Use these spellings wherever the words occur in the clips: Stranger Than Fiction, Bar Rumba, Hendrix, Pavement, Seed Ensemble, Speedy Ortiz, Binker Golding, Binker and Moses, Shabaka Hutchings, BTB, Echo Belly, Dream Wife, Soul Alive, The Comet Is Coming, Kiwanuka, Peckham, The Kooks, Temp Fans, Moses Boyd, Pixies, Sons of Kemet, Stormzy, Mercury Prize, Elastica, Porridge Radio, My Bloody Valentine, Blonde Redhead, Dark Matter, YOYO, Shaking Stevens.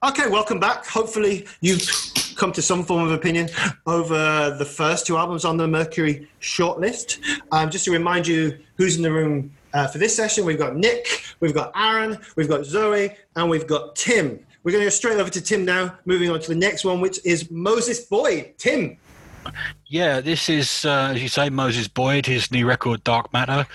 Okay, welcome back. Hopefully you've come to some form of opinion over the first two albums on the Mercury shortlist. Just to remind you who's in the room for this session, we've got Nick, we've got Aaron, we've got Zoe, and we've got Tim. We're going to go straight over to Tim now, moving on to the next one, which is Moses Boyd. Tim. Yeah, this is, as you say, Moses Boyd, his new record, Dark Matter.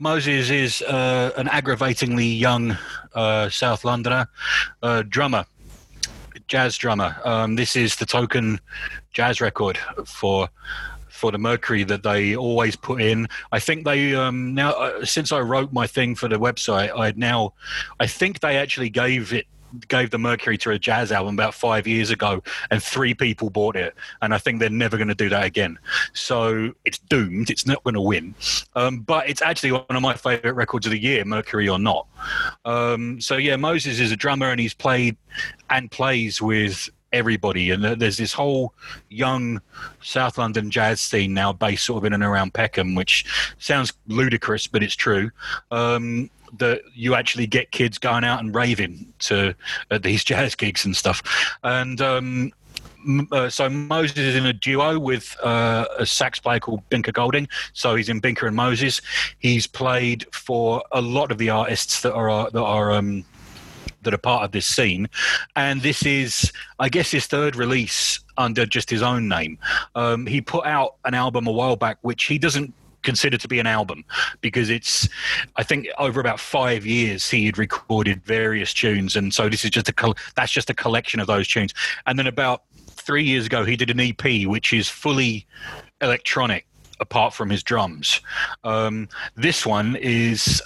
Moses is an aggravatingly young South Londoner drummer, jazz drummer. This is the token jazz record for the Mercury that they always put in. I think they now, since I wrote my thing for the website, I think they actually gave the Mercury to a jazz album about 5 years ago, and 3 people bought it, and I think they're never going to do that again, so it's doomed. It's not going to win, but it's actually one of my favorite records of the year, Mercury or not. So yeah, Moses is a drummer, and he's played and plays with everybody, and there's this whole young South London jazz scene now based sort of in and around Peckham, which sounds ludicrous, but it's true. That you actually get kids going out and raving to these jazz gigs and stuff. And so Moses is in a duo with a sax player called Binker Golding. So he's in Binker and Moses. He's played for a lot of the artists that are part of this scene, and this is, I guess, his third release under just his own name. He put out an album a while back which he doesn't considered to be an album, because it's, I think, over about 5 years he had recorded various tunes, and so this is just a collection of those tunes. And then about 3 years ago he did an EP which is fully electronic apart from his drums. This one is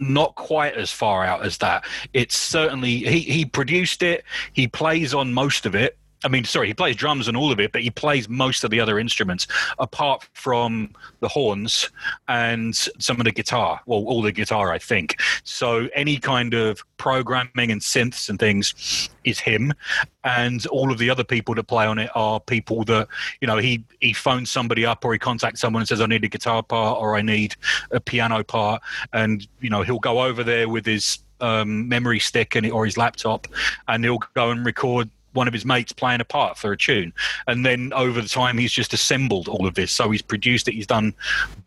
not quite as far out as that. It's certainly, he produced it, he plays on most of it. I mean, sorry, he plays drums and all of it, but he plays most of the other instruments, apart from the horns and some of the guitar. Well, all the guitar, I think. So any kind of programming and synths and things is him. And all of the other people that play on it are people that, you know, he phones somebody up, or he contacts someone and says, I need a guitar part, or I need a piano part. And, you know, he'll go over there with his memory stick or his laptop, and he'll go and record one of his mates playing a part for a tune. And then over the time he's just assembled all of this. So he's produced it, he's done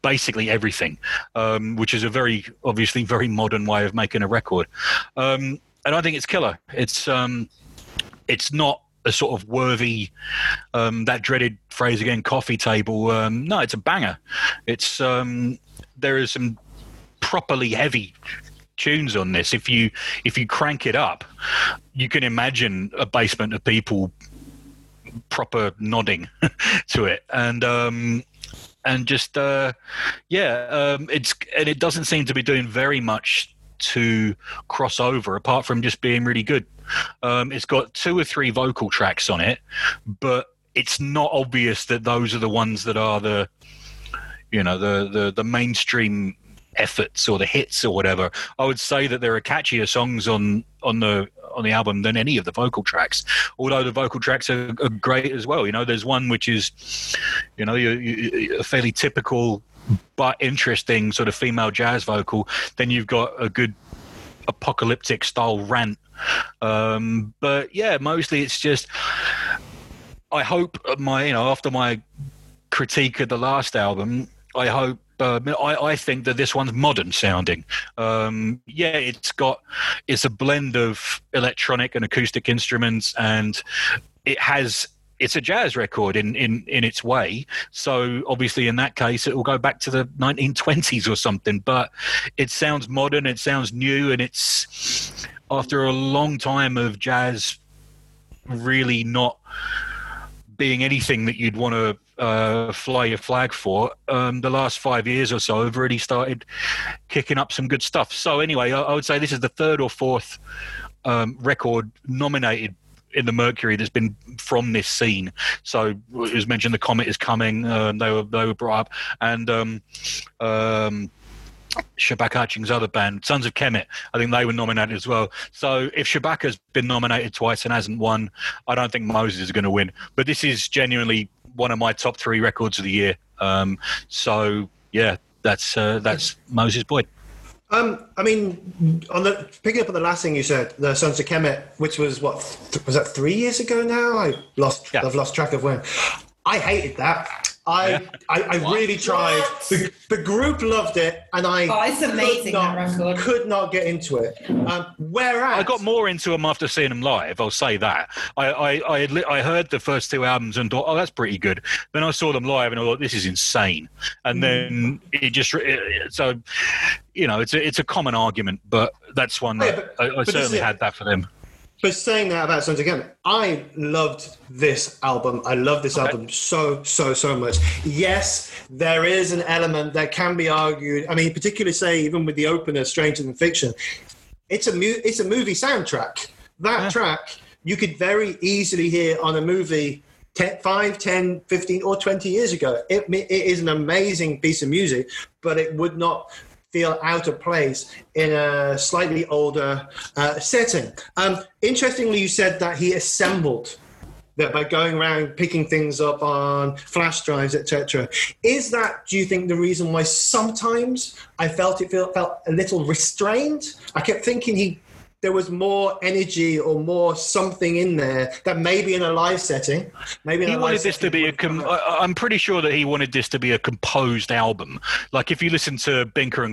basically everything, which is a very, obviously very modern way of making a record. And I think it's killer. It's not a sort of worthy, that dreaded phrase again, coffee table. No, it's a banger. It's there is some properly heavy tunes on this. If you crank it up, you can imagine a basement of people proper nodding to it. And it doesn't seem to be doing very much to cross over apart from just being really good. It's got 2 or 3 vocal tracks on it, but it's not obvious that those are the ones that are the, you know, the mainstream efforts or the hits or whatever. I would say that there are catchier songs on the album than any of the vocal tracks, although the vocal tracks are great as well. You know, there's one which is, you know, a fairly typical but interesting sort of female jazz vocal. Then you've got a good apocalyptic style rant. But yeah, mostly it's just, I hope after my critique of the last album, I think that this one's modern sounding. It's a blend of electronic and acoustic instruments, and it's a jazz record in its way. So obviously in that case, it will go back to the 1920s or something, but it sounds modern, it sounds new, and it's after a long time of jazz really not being anything that you'd want to fly your flag for, the last 5 years or so have already started kicking up some good stuff. So anyway, I would say this is the third or fourth record nominated in the Mercury that's been from this scene. So it was mentioned The Comet Is Coming, they were brought up, and Shabaka Hutchings' other band, Sons of Kemet, I think they were nominated as well. So if Shabaka's been nominated twice and hasn't won, I don't think Moses is going to win. But this is genuinely one of my top 3 records of the year. So yeah, that's Moses Boyd. I mean, on the picking up on the last thing you said, the Sons of Kemet, which was what was that 3 years ago now? I've lost track of when. I hated that. I really tried. The group loved it, and I could not get into it. Whereas I got more into them after seeing them live. I'll say that. I heard the first two albums and thought, oh, that's pretty good. Then I saw them live and I thought, this is insane. And then so you know, it's a common argument, but that's one that I certainly had that for them. But saying that about Sons of Kemet, I loved this album. I love this album so much. Yes, there is an element that can be argued. I mean, particularly say even with the opener, Stranger Than Fiction, it's a movie soundtrack. That track you could very easily hear on a movie 5, 10, 15 or 20 years ago. It is an amazing piece of music, but it would not feel out of place in a slightly older setting. Interestingly, you said that he assembled that by going around picking things up on flash drives, etc. Is that, do you think, the reason why sometimes I felt a little restrained? I kept thinking there was more energy or more something in there that maybe in a live setting. I'm pretty sure that he wanted this to be a composed album. Like if you listen to Binker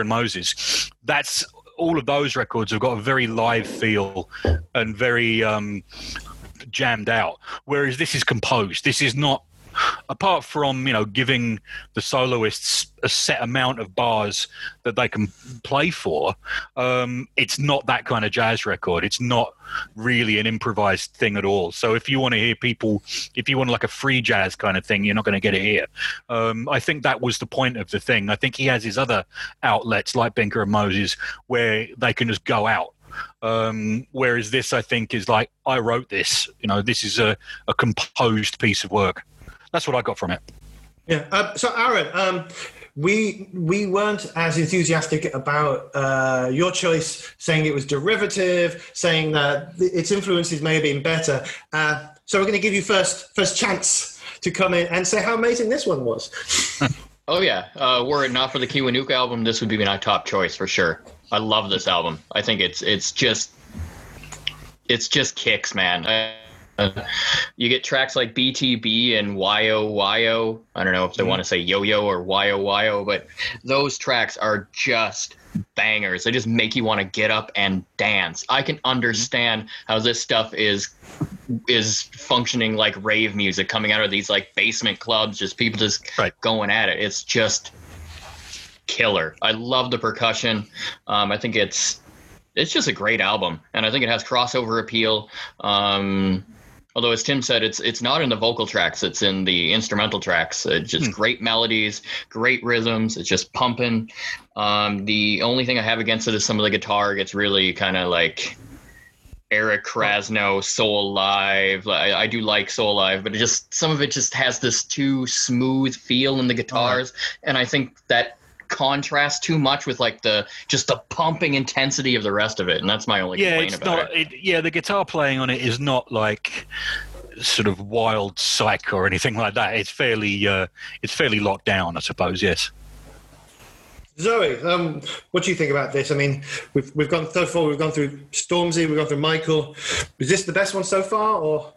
and Moses, that's all of those records have got a very live feel and very jammed out. Whereas this is composed. This is not. Apart from, you know, giving the soloists a set amount of bars that they can play for, it's not that kind of jazz record. It's not really an improvised thing at all. So if you want to hear people, if you want like a free jazz kind of thing, you're not going to get it here. I think that was the point of the thing. I think he has his other outlets like Binker and Moses where they can just go out. Whereas this, I think, is like, I wrote this. You know, this is a composed piece of work. That's what I got from it. Yeah. So, Aaron, we weren't as enthusiastic about your choice, saying it was derivative, saying that its influences may have been better. So we're going to give you first chance to come in and say how amazing this one was. Oh, yeah. Were it not for the Kiwanuka album, this would be my top choice for sure. I love this album. I think it's just kicks, man. You get tracks like BTB and YOYO. I don't know if they want to say YOYO or YOYO, but those tracks are just bangers. They just make you want to get up and dance. I can understand how this stuff is functioning like rave music coming out of these like basement clubs, just people just going at it. It's just killer. I love the percussion. I think it's just a great album, and I think it has crossover appeal. Although, as Tim said, it's not in the vocal tracks. It's in the instrumental tracks. It's just great melodies, great rhythms. It's just pumping. The only thing I have against it is some of the guitar gets really kind of like Eric Krasno, Soul Alive. I do like Soul Alive, but some of it has this too smooth feel in the guitars. And I think that contrast too much with like the pumping intensity of the rest of it, and that's my only complaint about it. The guitar playing on it is not like sort of wild psych or anything like that. It's fairly locked down, I suppose. Yes. Zoe, what do you think about this? I mean, we've gone so far. We've gone through Stormzy. We've gone through Michael. Is this the best one so far? Or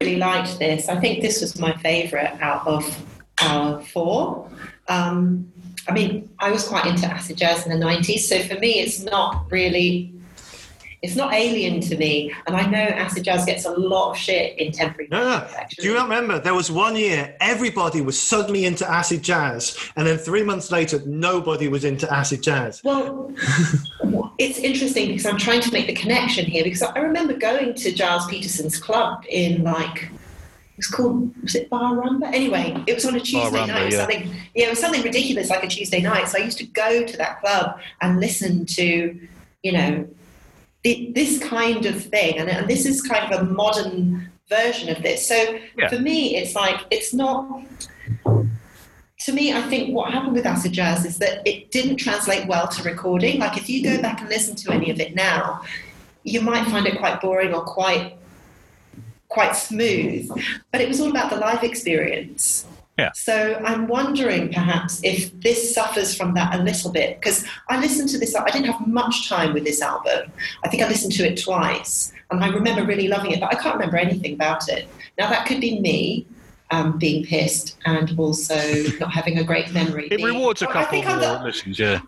I really liked this. I think this was my favorite out of four. I mean, I was quite into acid jazz in the 90s, so for me it's not alien to me. And I know acid jazz gets a lot of shit in temporary. No. Do you not remember? There was one year everybody was suddenly into acid jazz, and then 3 months later nobody was into acid jazz. Well, it's interesting because I'm trying to make the connection here, because I remember going to Giles Peterson's club in like... It was called, was it Bar Rumba? Anyway, it was on a Tuesday night. It was something ridiculous like a Tuesday night. So I used to go to that club and listen to, you know, this kind of thing. And this is kind of a modern version of this. So for me, it's like, it's not... To me, I think what happened with acid jazz is that it didn't translate well to recording. Like if you go back and listen to any of it now, you might find it quite boring or quite smooth, but it was all about the live experience. Yeah. So I'm wondering perhaps if this suffers from that a little bit, because I listened to this, I didn't have much time with this album. I think I listened to it twice and I remember really loving it, but I can't remember anything about it. Now that could be me being pissed and also not having a great memory. It rewards a couple more listens, yeah.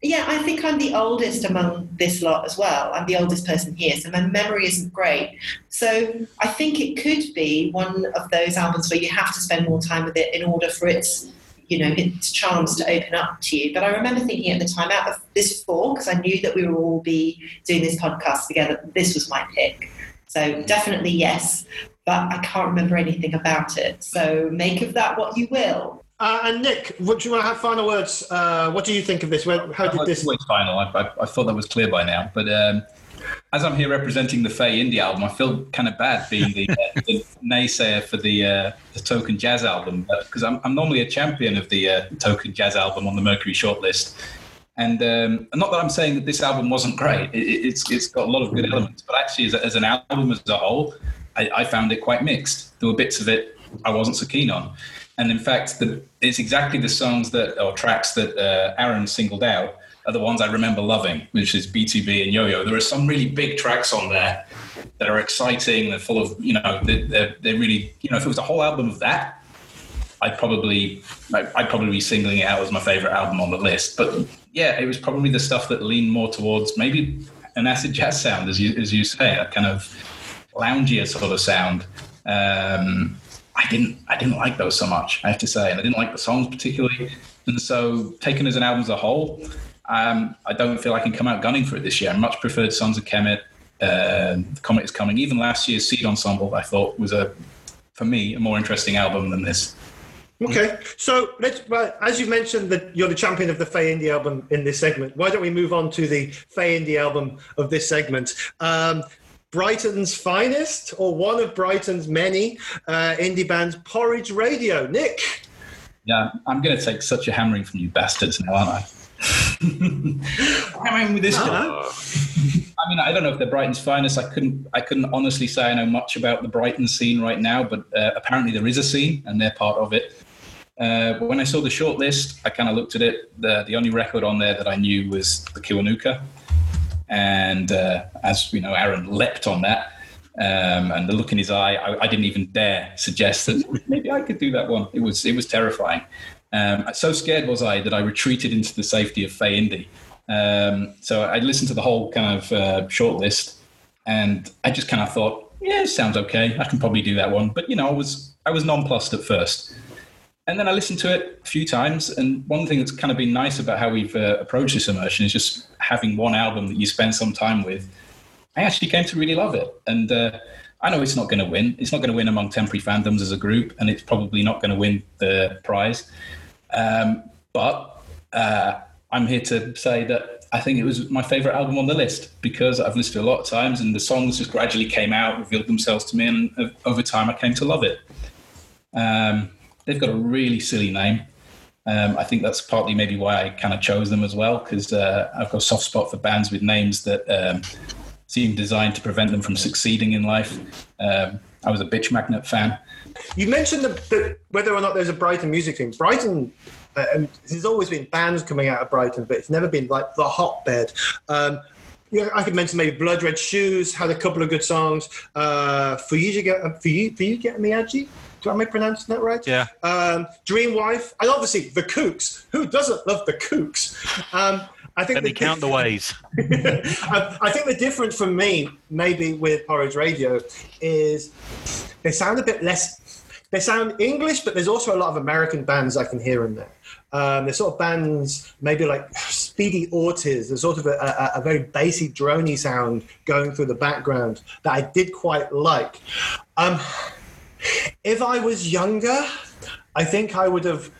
Yeah, I think I'm the oldest among this lot as well. I'm the oldest person here, so my memory isn't great. So I think it could be one of those albums where you have to spend more time with it in order for its, you know, its charms to open up to you. But I remember thinking at the time, out of this four, because I knew that we would all be doing this podcast together, this was my pick. So definitely yes, but I can't remember anything about it. So make of that what you will. And Nick, would you want to have final words? What do you think of this? How did this? Final. I thought that was clear by now. But as I'm here representing the Faye Indie album, I feel kind of bad being the naysayer for the Token Jazz album, because I'm normally a champion of the Token Jazz album on the Mercury shortlist. And not that I'm saying that this album wasn't great. It's got a lot of good elements, but actually as an album as a whole, I found it quite mixed. There were bits of it I wasn't so keen on. And in fact, it's exactly the songs or tracks that Aaron singled out are the ones I remember loving, which is BTB and YOYO. There are some really big tracks on there that are exciting. They're full of, you know, they're really, you know, if it was a whole album of that, I'd probably be singling it out as my favorite album on the list. But yeah, it was probably the stuff that leaned more towards maybe an acid jazz sound, as you say, a kind of loungier sort of sound. I didn't like those so much, I have to say, and I didn't like the songs particularly. And so, taken as an album as a whole, I don't feel I can come out gunning for it this year. I much preferred Sons of Kemet, The Comet Is Coming. Even last year's Seed Ensemble, I thought, was for me a more interesting album than this. Okay, so as you've mentioned that you're the champion of the Faye Indie album in this segment, why don't we move on to the Faye Indie album of this segment? Brighton's finest, or one of Brighton's many indie bands, Porridge Radio. Nick? Yeah, I'm going to take such a hammering from you bastards now, aren't I? Hammering with this job. I mean, I don't know if they're Brighton's finest. I couldn't honestly say I know much about the Brighton scene right now, but apparently there is a scene, and they're part of it. When I saw the shortlist, I kind of looked at it. The only record on there that I knew was the Kiwanuka. And as we know, Aaron leapt on that, and the look in his eye, I didn't even dare suggest that maybe I could do that one. It was terrifying. So scared was I that I retreated into the safety of Faye Indie. So I listened to the whole kind of shortlist, and I just kind of thought, yeah, it sounds okay. I can probably do that one. But, you know, I was nonplussed at first. And then I listened to it a few times, and one thing that's kind of been nice about how we've approached this immersion is just having one album that you spend some time with. I actually came to really love it, and I know it's not going to win. It's not going to win among temporary fandoms as a group, and it's probably not going to win the prize. But I'm here to say that I think it was my favourite album on the list, because I've listened to it a lot of times, and the songs just gradually came out, revealed themselves to me, and over time I came to love it. They've got a really silly name. I think that's partly maybe why I kind of chose them as well, because I've got a soft spot for bands with names that seem designed to prevent them from succeeding in life. I was a Bitch Magnet fan. You mentioned whether or not there's a Brighton music scene. Brighton, there's always been bands coming out of Brighton, but it's never been like the hotbed. I could mention maybe Blood Red Shoes had a couple of good songs. For you get me, Aggie? Am I pronouncing that right? Yeah. Dream Wife, and obviously the Kooks. Who doesn't love the Kooks? I think they count the ways. I think the difference for me, maybe with Porridge Radio, is they sound a bit less. They sound English, but there's also a lot of American bands I can hear in there. There's sort of bands maybe like Speedy Ortiz. There's sort of a very bassy, droney sound going through the background that I did quite like. If I was younger, I think I would have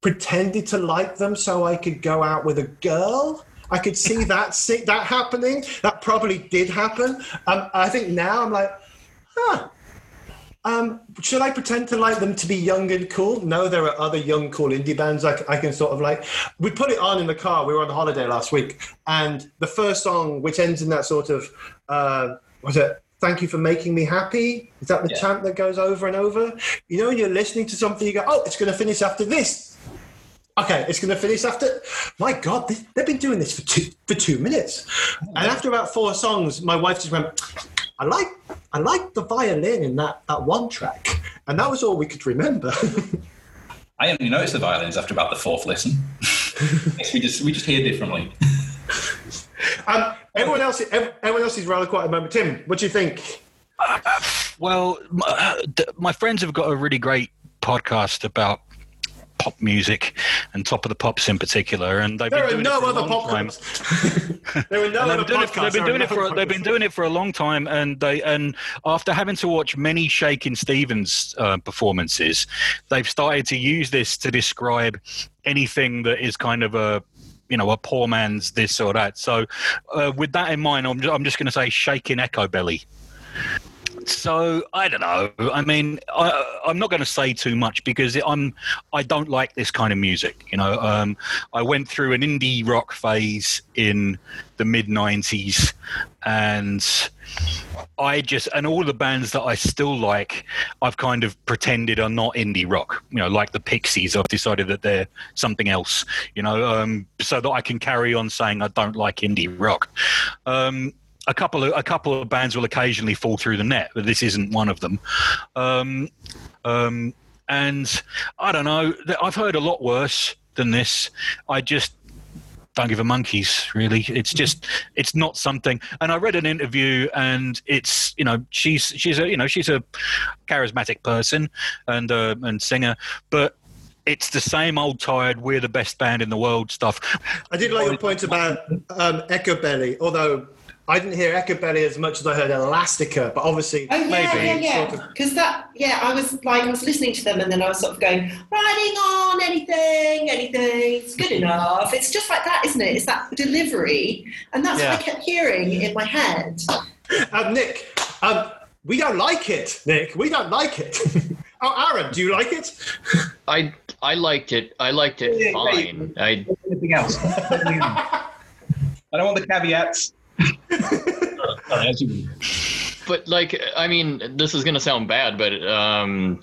pretended to like them so I could go out with a girl. I could see that happening. That probably did happen. I think now I'm like, should I pretend to like them to be young and cool? No, there are other young, cool indie bands I can sort of like. We put it on in the car. We were on holiday last week. And the first song, which ends in that sort of, was it? Thank you for making me happy. Is that the chant that goes over and over? You know, when you're listening to something, you go, oh, it's going to finish after this. Okay, it's going to finish after... My God, they've been doing this for two minutes. And after about four songs, my wife just went, I like the violin in that one track. And that was all we could remember. I only noticed the violins after about the fourth listen. we just hear differently. Everyone else is rather quiet at the moment. Tim, what do you think? Well, my friends have got a really great podcast about pop music and Top of the Pops in particular, and they've been doing it for a long time. They've been doing it for a long time, and after having to watch many Shaking Stevens performances, they've started to use this to describe anything that is kind of a poor man's this or that. So with that in mind, I'm just going to say Shaking Echo Belly. So I don't know. I mean, I'm not going to say too much because I don't like this kind of music. You know, I went through an indie rock phase in the mid '90s, and and all the bands that I still like, I've kind of pretended are not indie rock. You know, like the Pixies, I've decided that they're something else. You know, so that I can carry on saying I don't like indie rock. A couple of bands will occasionally fall through the net, but this isn't one of them. And I don't know. I've heard a lot worse than this. I just don't give a monkeys, really. It's not something. And I read an interview, and it's, you know, she's a charismatic person and singer, but it's the same old tired, we're the best band in the world stuff. I did like your point about Echo Belly, although I didn't hear Echo Belly as much as I heard Elastica, but obviously... Oh, yeah, maybe, yeah, yeah. Because I was listening to them and then I was sort of going, riding on anything, it's good enough. It's just like that, isn't it? It's that delivery. And that's what I kept hearing in my head. Nick, we don't like it, Nick. We don't like it. Oh, Aaron, do you like it? I liked it. I liked it fine. Anything else? I don't want the caveats. But like, I mean, this is gonna sound bad, but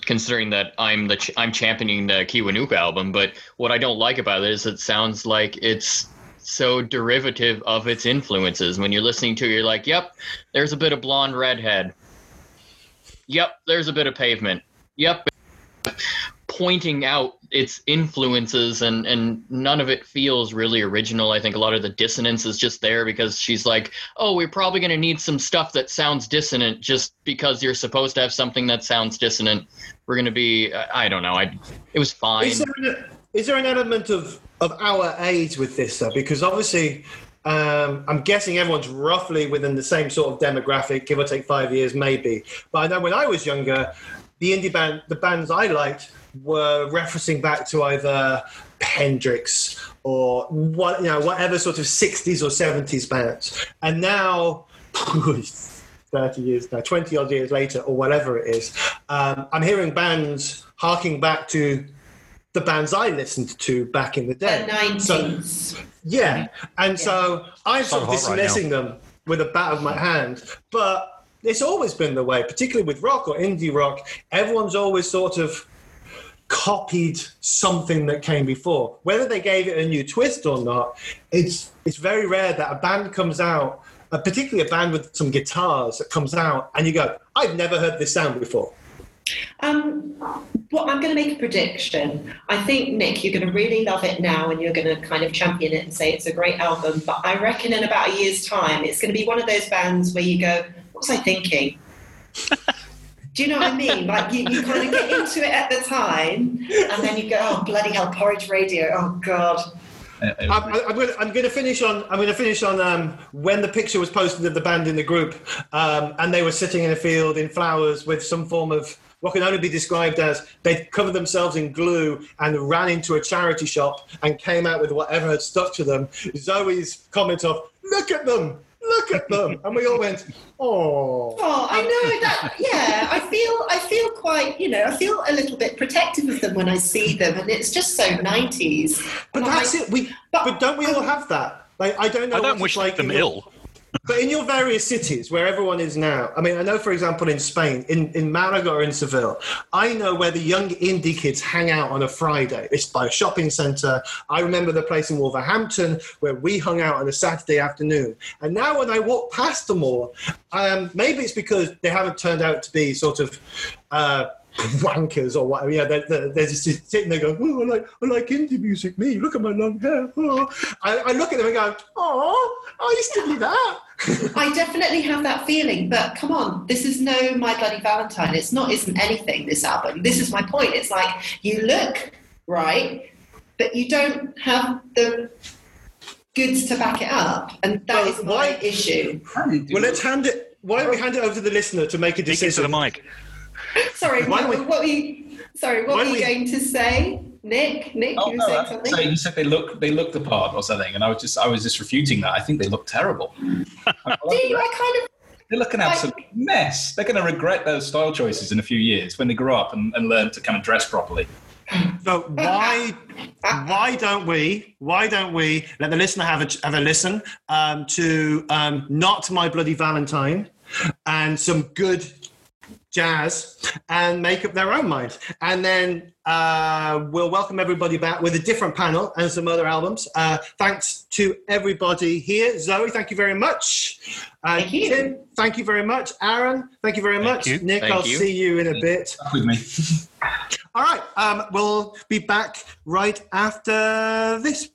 considering that I'm championing the Kiwanuka album, but what I don't like about it is it sounds like it's so derivative of its influences. When you're listening to it, you're like, yep, there's a bit of Blonde Redhead. Yep, there's a bit of Pavement. Yep, pointing out its influences, and none of it feels really original. I think a lot of the dissonance is just there because she's like, oh, we're probably going to need some stuff that sounds dissonant just because you're supposed to have something that sounds dissonant. We're going to be, I don't know. It was fine. Is there an element of our age with this though? Because obviously I'm guessing everyone's roughly within the same sort of demographic, give or take 5 years maybe. But I know when I was younger, the bands I liked were referencing back to either Hendrix or whatever sort of 60s or 70s bands. And now, 30 years now, 20 odd years later, or whatever it is, I'm hearing bands harking back to the bands I listened to back in the day. The 90s. So, yeah. And so I'm sort of dismissing them with a bat of my hand. But it's always been the way, particularly with rock or indie rock. Everyone's always sort of copied something that came before, whether they gave it a new twist or not. It's very rare that a band comes out, particularly a band with some guitars that comes out, and you go, I've never heard this sound before. Well, I'm going to make a prediction. I think, Nick, you're going to really love it now, and you're going to kind of champion it and say it's a great album. But I reckon in about a year's time, it's going to be one of those bands where you go, what was I thinking? Do you know what I mean? Like, you kind of get into it at the time, and then you go, oh, bloody hell, Porridge Radio. Oh, God. I'm going to finish on when the picture was posted of the band in the group, and they were sitting in a field in flowers with some form of what can only be described as they'd covered themselves in glue and ran into a charity shop and came out with whatever had stuck to them. Zoe's comment of, look at them. Look at them, and we all went, oh. Oh, I know that. Yeah, I feel quite, you know, I feel a little bit protective of them when I see them, and it's just so 90s. But that's it. But don't we all have that? Like, I don't know. I don't wish them ill. But in your various cities, where everyone is now, I mean, I know, for example, in Spain, in Malaga or in Seville, I know where the young indie kids hang out on a Friday. It's by a shopping centre. I remember the place in Wolverhampton where we hung out on a Saturday afternoon. And now when I walk past them all, maybe it's because they haven't turned out to be sort of... wankers or whatever, yeah, they're just sitting there going, oh, I like indie music, me, look at my long hair. Oh. I look at them and go, oh, I used to do that. I definitely have that feeling, but come on, this is no My Bloody Valentine. It's not, isn't anything, this album. This is my point. It's like, you look right, but you don't have the goods to back it up, and that is my issue. Well, let's hand it, why don't we hand it over to the listener to make a decision? Take it to the mic. Sorry, what were you going to say, Nick? Nick, you were saying something. So you said they looked the part or something, and I was just refuting that. I think they look terrible. They look an absolute mess. They're going to regret those style choices in a few years when they grow up and learn to kind of dress properly. So why don't we let the listener have a listen to Not My Bloody Valentine and some good jazz and make up their own mind, and then we'll welcome everybody back with a different panel and some other albums. Thanks to everybody here. Zoe, thank you very much. Thank you. Tim, thank you very much. Aaron, thank you very much. Thank you. Nick, I'll see you in a bit. With me. All right, we'll be back right after this.